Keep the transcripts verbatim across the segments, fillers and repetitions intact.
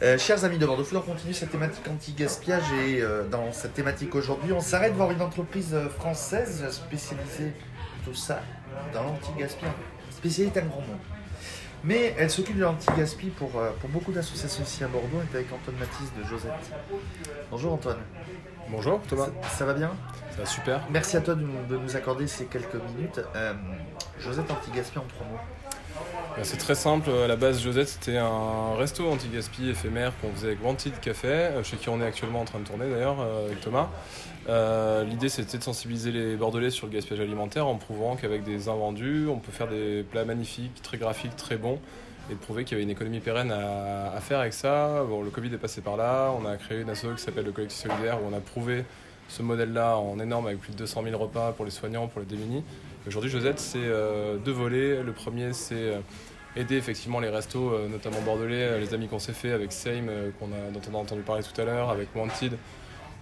Euh, chers amis de BordeauxFood, on continue cette thématique anti-gaspillage et euh, dans cette thématique aujourd'hui, on s'arrête voir une entreprise française spécialisée tout ça dans l'anti-gaspillage. Spécialité un grand mot. Mais elle s'occupe de l'anti-gaspi pour, pour beaucoup d'associations ici à Bordeaux. Elle est avec Antoine Mathis de Josette. Bonjour Antoine. Bonjour Thomas. Ça, ça va bien? Ça va super. Merci à toi de, de nous accorder ces quelques minutes. Euh, Josette anti-gaspi en trois mots. C'est très simple. À la base, Josette, c'était un resto anti-gaspi éphémère qu'on faisait avec Wanted Café, chez qui on est actuellement en train de tourner d'ailleurs avec Thomas. Euh, l'idée, c'était de sensibiliser les Bordelais sur le gaspillage alimentaire en prouvant qu'avec des invendus, on peut faire des plats magnifiques, très graphiques, très bons, et de prouver qu'il y avait une économie pérenne à, à faire avec ça. Bon, le Covid est passé par là, on a créé une asso qui s'appelle Le Collectif Solidaire, où on a prouvé ce modèle-là en énorme avec plus de deux cent mille repas pour les soignants, pour les démunis. Et aujourd'hui, Josette, c'est euh, deux volets. Le premier, c'est euh, aider effectivement les restos, euh, notamment bordelais, euh, les amis qu'on s'est fait avec SEIM, euh, qu'on a, dont on a entendu parler tout à l'heure, avec Wanted,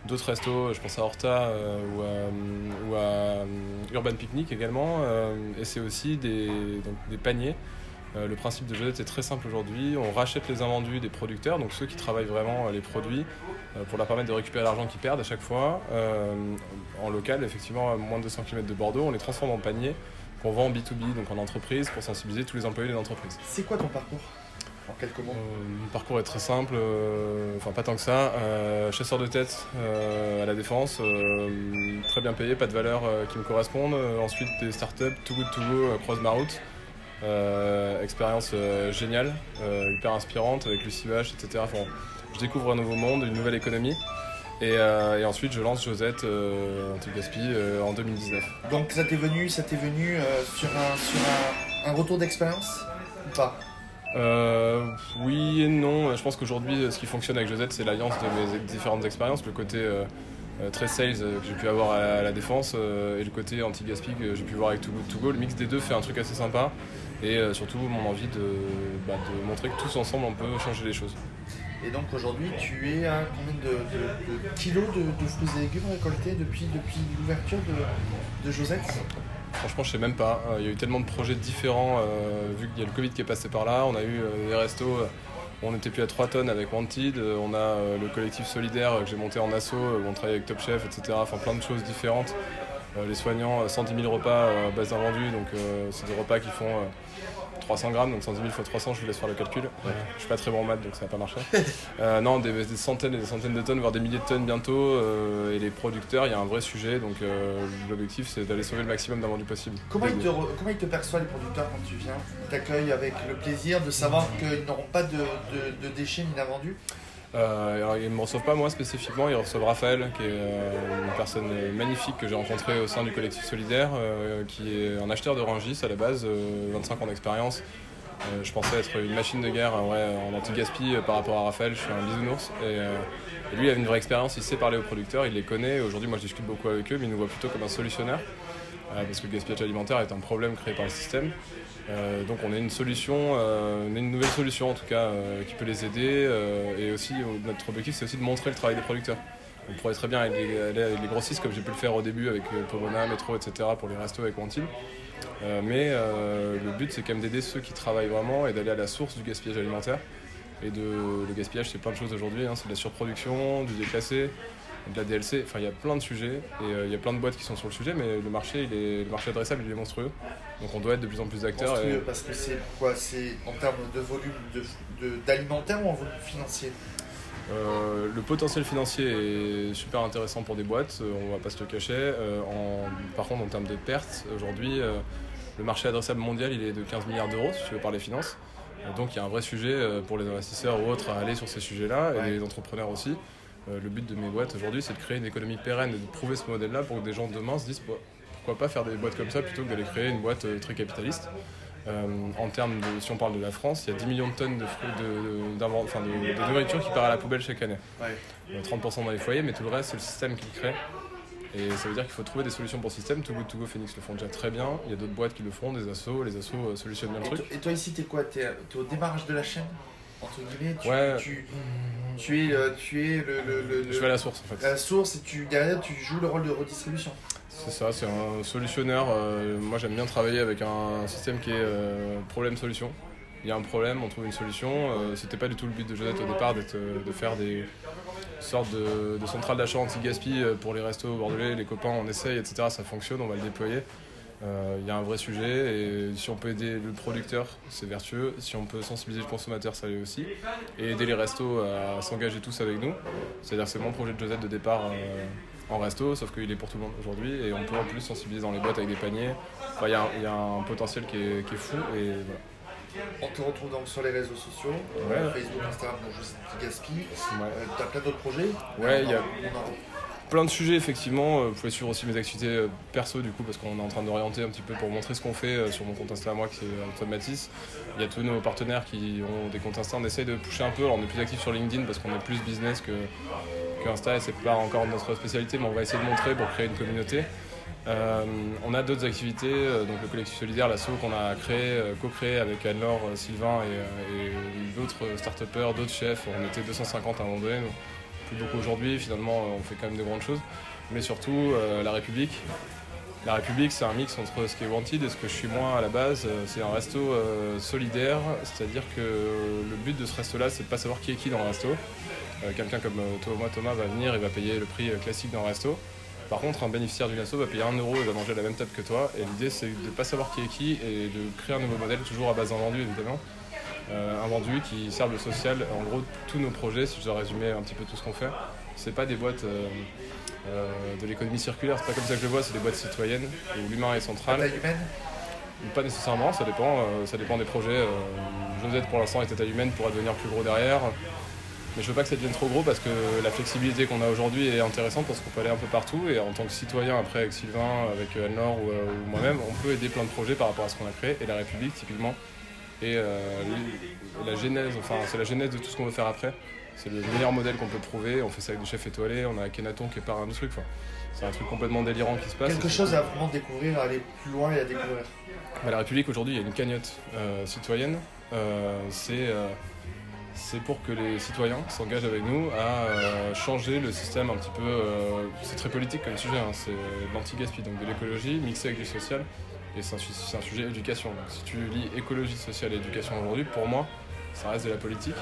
d'autres restos, je pense à Orta euh, ou, à, ou à Urban Picnic également, euh, et c'est aussi des, donc des paniers. Euh, le principe de Josette est très simple aujourd'hui, on rachète les invendus des producteurs, donc ceux qui travaillent vraiment les produits, euh, pour leur permettre de récupérer l'argent qu'ils perdent à chaque fois, euh, en local, effectivement à moins de deux cents kilomètres de Bordeaux, on les transforme en paniers qu'on vend en B deux B, donc en entreprise, pour sensibiliser tous les employés de l'entreprise. C'est quoi ton parcours ? En quelques mots. Euh, mon parcours est très simple, euh, enfin pas tant que ça, euh, chasseur de tête euh, à la Défense, euh, très bien payé, pas de valeur euh, qui me correspondent, euh, ensuite des startups, Too Good To Go, euh, croise ma route, euh, expérience euh, géniale, euh, hyper inspirante avec Lucie Basch, et cetera. Enfin, je découvre un nouveau monde, une nouvelle économie. Et, euh, et ensuite, je lance Josette euh, anti-gaspi euh, en deux mille dix-neuf. Donc ça t'est venu, ça t'est venu euh, sur, un, sur un, un retour d'expérience ou pas ? Euh, oui et non. Je pense qu'aujourd'hui, ce qui fonctionne avec Josette, c'est l'alliance de mes différentes expériences. Le côté euh, très sales que j'ai pu avoir à la Défense euh, et le côté anti-gaspi que j'ai pu voir avec Too Good To Go. Le mix des deux fait un truc assez sympa. Et euh, surtout, mon envie de, bah, de montrer que tous ensemble, on peut changer les choses. Et donc aujourd'hui, tu es à combien de, de, de kilos de, de fruits et légumes récoltés depuis, depuis l'ouverture de, de Josette ? Franchement, je sais même pas. Il euh, y a eu tellement de projets différents, euh, vu qu'il y a le Covid qui est passé par là. On a eu euh, des restos où on n'était plus à trois tonnes avec Wanted. Euh, on a euh, le collectif solidaire euh, que j'ai monté en asso, où on travaille avec Top Chef, et cetera. Enfin, plein de choses différentes. Euh, les soignants, euh, cent dix mille repas euh, base d'invendus. Donc, euh, c'est des repas qui font... Euh, trois cents grammes, donc cent dix mille fois trois cents, je vous laisse faire le calcul. Ouais. Je suis pas très bon en maths, donc ça n'a pas marché. Euh, non, des, des centaines et des centaines de tonnes, voire des milliers de tonnes bientôt. Euh, et les producteurs, il y a un vrai sujet, donc euh, l'objectif, c'est d'aller sauver le maximum d'invendus possible. Comment ils, te re, comment ils te perçoivent, les producteurs, quand tu viens ? Ils t'accueillent avec le plaisir de savoir qu'ils n'auront pas de, de, de déchets ni d'invendus ? Euh, alors, ils ne me reçoivent pas moi spécifiquement, ils reçoivent Raphaël qui est euh, une personne magnifique que j'ai rencontrée au sein du collectif solidaire, euh, qui est un acheteur de Rungis à la base, euh, vingt-cinq ans d'expérience. Euh, je pensais être une machine de guerre en, vrai, en anti-gaspi par rapport à Raphaël, je suis un bisounours. Et, euh, et lui il a une vraie expérience, il sait parler aux producteurs, il les connaît. Aujourd'hui moi je discute beaucoup avec eux, mais il nous voit plutôt comme un solutionnaire, euh, parce que le gaspillage alimentaire est un problème créé par le système. Euh, donc on est une solution, euh, on est une nouvelle solution en tout cas euh, qui peut les aider euh, et aussi notre objectif c'est aussi de montrer le travail des producteurs. On pourrait très bien aller avec les grossistes comme j'ai pu le faire au début avec euh, Pomona, Metro, et cetera pour les restos avec Wanted. Euh, mais euh, le but c'est quand même d'aider ceux qui travaillent vraiment et d'aller à la source du gaspillage alimentaire. Et de, le gaspillage c'est plein de choses aujourd'hui, hein, c'est de la surproduction, du déclassé, de la D L C, enfin il y a plein de sujets et il euh, y a plein de boîtes qui sont sur le sujet, mais le marché, il est, le marché adressable il est monstrueux, donc on doit être de plus en plus d'acteurs. Monstrueux et... parce que c'est quoi, c'est en termes de volume de, de, d'alimentaire ou en volume financier? Euh, le potentiel financier est super intéressant pour des boîtes, on va pas se le cacher. Euh, en, par contre en termes de pertes, aujourd'hui euh, le marché adressable mondial il est de quinze milliards d'euros si tu veux par les finances, donc il y a un vrai sujet pour les investisseurs ou autres à aller sur ces sujets-là et ouais. Les entrepreneurs aussi. Euh, le but de mes boîtes aujourd'hui, c'est de créer une économie pérenne et de prouver ce modèle-là pour que des gens demain se disent pourquoi pas faire des boîtes comme ça plutôt que d'aller créer une boîte euh, très capitaliste. Euh, en termes de, si on parle de la France, il y a dix millions de tonnes de, de, de, de, de nourriture qui part à la poubelle chaque année. Ouais. Euh, trente pour cent dans les foyers, mais tout le reste, c'est le système qui le crée. Et ça veut dire qu'il faut trouver des solutions pour le système. Too Good To Go Phoenix le font déjà très bien. Il y a d'autres boîtes qui le font, des assos, les assos euh, solutionnent bien le truc. Et toi ici, t'es quoi ? T'es, t'es au démarrage de la chaîne ? Entre guillemets, tu... Ouais. tu... Tu es, tu es le, le, le, je vais à la source en fait. À la source et tu, derrière tu joues le rôle de redistribution. C'est ça, c'est un solutionneur. Euh, moi j'aime bien travailler avec un système qui est euh, problème-solution. il y a un problème, on trouve une solution. Euh, c'était pas du tout le but de Josette au départ d'être, de faire des sortes de, de centrales d'achat anti-gaspi pour les restos bordelais, les copains, on essaye, et cetera. Ça fonctionne, on va le déployer. Euh, y a un vrai sujet et si on peut aider le producteur, c'est vertueux. Si on peut sensibiliser le consommateur, ça l'est aussi. Et aider les restos à s'engager tous avec nous. C'est-à-dire que c'est mon projet de Josette de départ euh, en resto, sauf qu'il est pour tout le monde aujourd'hui. Et on peut en plus sensibiliser dans les boîtes avec des paniers. Enfin, il y, y a un potentiel qui est, qui est fou. Et voilà. On te retrouve donc sur les réseaux sociaux, ouais. euh, Facebook, Instagram, pour Josette Gaspi. Ouais. Euh, tu as plein d'autres projets ? Ouais, il y a... plein de sujets effectivement, vous pouvez suivre aussi mes activités perso du coup parce qu'on est en train d'orienter un petit peu pour montrer ce qu'on fait sur mon compte Insta à moi qui est Antoine Mathis. Il y a tous nos partenaires qui ont des comptes Insta, on essaye de pousser un peu, alors on est plus actif sur LinkedIn parce qu'on est plus business que, que Insta et c'est pas encore notre spécialité mais on va essayer de montrer pour créer une communauté. Euh, on a d'autres activités, donc le Collectif Solidaire, l'asso qu'on a créé, co-créé avec Anne-Laure, Sylvain et, et d'autres start-upers, d'autres chefs, on était deux cent cinquante à un moment donné. Donc plus beaucoup aujourd'hui, finalement on fait quand même de grandes choses, mais surtout euh, La République. La République c'est un mix entre ce qui est Wanted et ce que je suis moi à la base, c'est un resto euh, solidaire, c'est-à-dire que le but de ce resto-là c'est de pas savoir qui est qui dans le resto. Euh, quelqu'un comme toi, moi, Thomas va venir et va payer le prix classique d'un resto. Par contre un bénéficiaire d'une asso va payer un euro et va manger à la même table que toi et l'idée c'est de pas savoir qui est qui et de créer un nouveau modèle, toujours à base d'un vendu évidemment. Euh, un vendu qui serve le social. En gros, tous nos projets, si je dois résumer un petit peu tout ce qu'on fait, c'est pas des boîtes euh, euh, de l'économie circulaire, c'est pas comme ça que je le vois, c'est des boîtes citoyennes où l'humain est central. La taille humaine ? Pas nécessairement, ça dépend, euh, ça dépend des projets. Euh, Josette pour l'instant est à taille humaine, pourra devenir plus gros derrière. Mais je veux pas que ça devienne trop gros parce que la flexibilité qu'on a aujourd'hui est intéressante parce qu'on peut aller un peu partout et en tant que citoyen après avec Sylvain, avec Anne-Laure ou, euh, ou moi-même, on peut aider plein de projets par rapport à ce qu'on a créé et La République typiquement. Et euh, la genèse, enfin c'est la genèse de tout ce qu'on veut faire après. C'est le meilleur modèle qu'on peut trouver. On fait ça avec des chefs étoilés, on a Kenaton qui est par un autre truc. Enfin, c'est un truc complètement délirant qui se passe. Quelque chose à vraiment découvrir, à aller plus loin et à découvrir. Bah, La République aujourd'hui, il y a une cagnotte euh, citoyenne. Euh, c'est, euh, c'est pour que les citoyens s'engagent avec nous à euh, changer le système un petit peu. Euh, c'est très politique comme sujet, hein, c'est de l'anti-gaspi, donc de l'écologie mixée avec du social. Et c'est un, c'est un sujet éducation. Donc, si tu lis écologie, sociale et éducation aujourd'hui, pour moi, ça reste de la politique.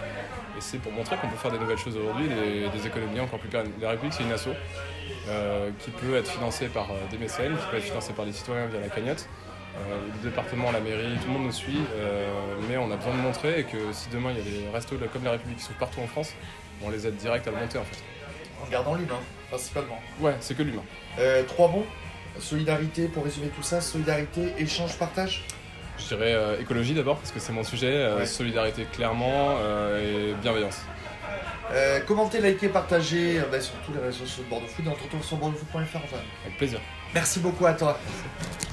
Et c'est pour montrer qu'on peut faire des nouvelles choses aujourd'hui, des, des économies encore plus pérennes. La République, c'est une asso euh, qui peut être financée par euh, des mécènes, qui peut être financée par les citoyens via la cagnotte. Euh, le département, la mairie, tout le monde nous suit. Euh, mais on a besoin de montrer et que si demain, il y a des restos comme La République qui sont partout en France, on les aide direct à le monter en fait. En gardant l'humain, principalement. Ouais, c'est que l'humain. Euh, trois mots. Solidarité, pour résumer tout ça, solidarité, échange, partage ? Je dirais euh, écologie d'abord, parce que c'est mon sujet, euh, ouais. Solidarité clairement euh, et bienveillance. Euh, commentez, likez, partagez euh, bah, sur tous les réseaux sociaux de BordeauxFood et on se retrouve sur bordeauxfood point f r. Enfin. Avec plaisir. Merci beaucoup à toi. Merci.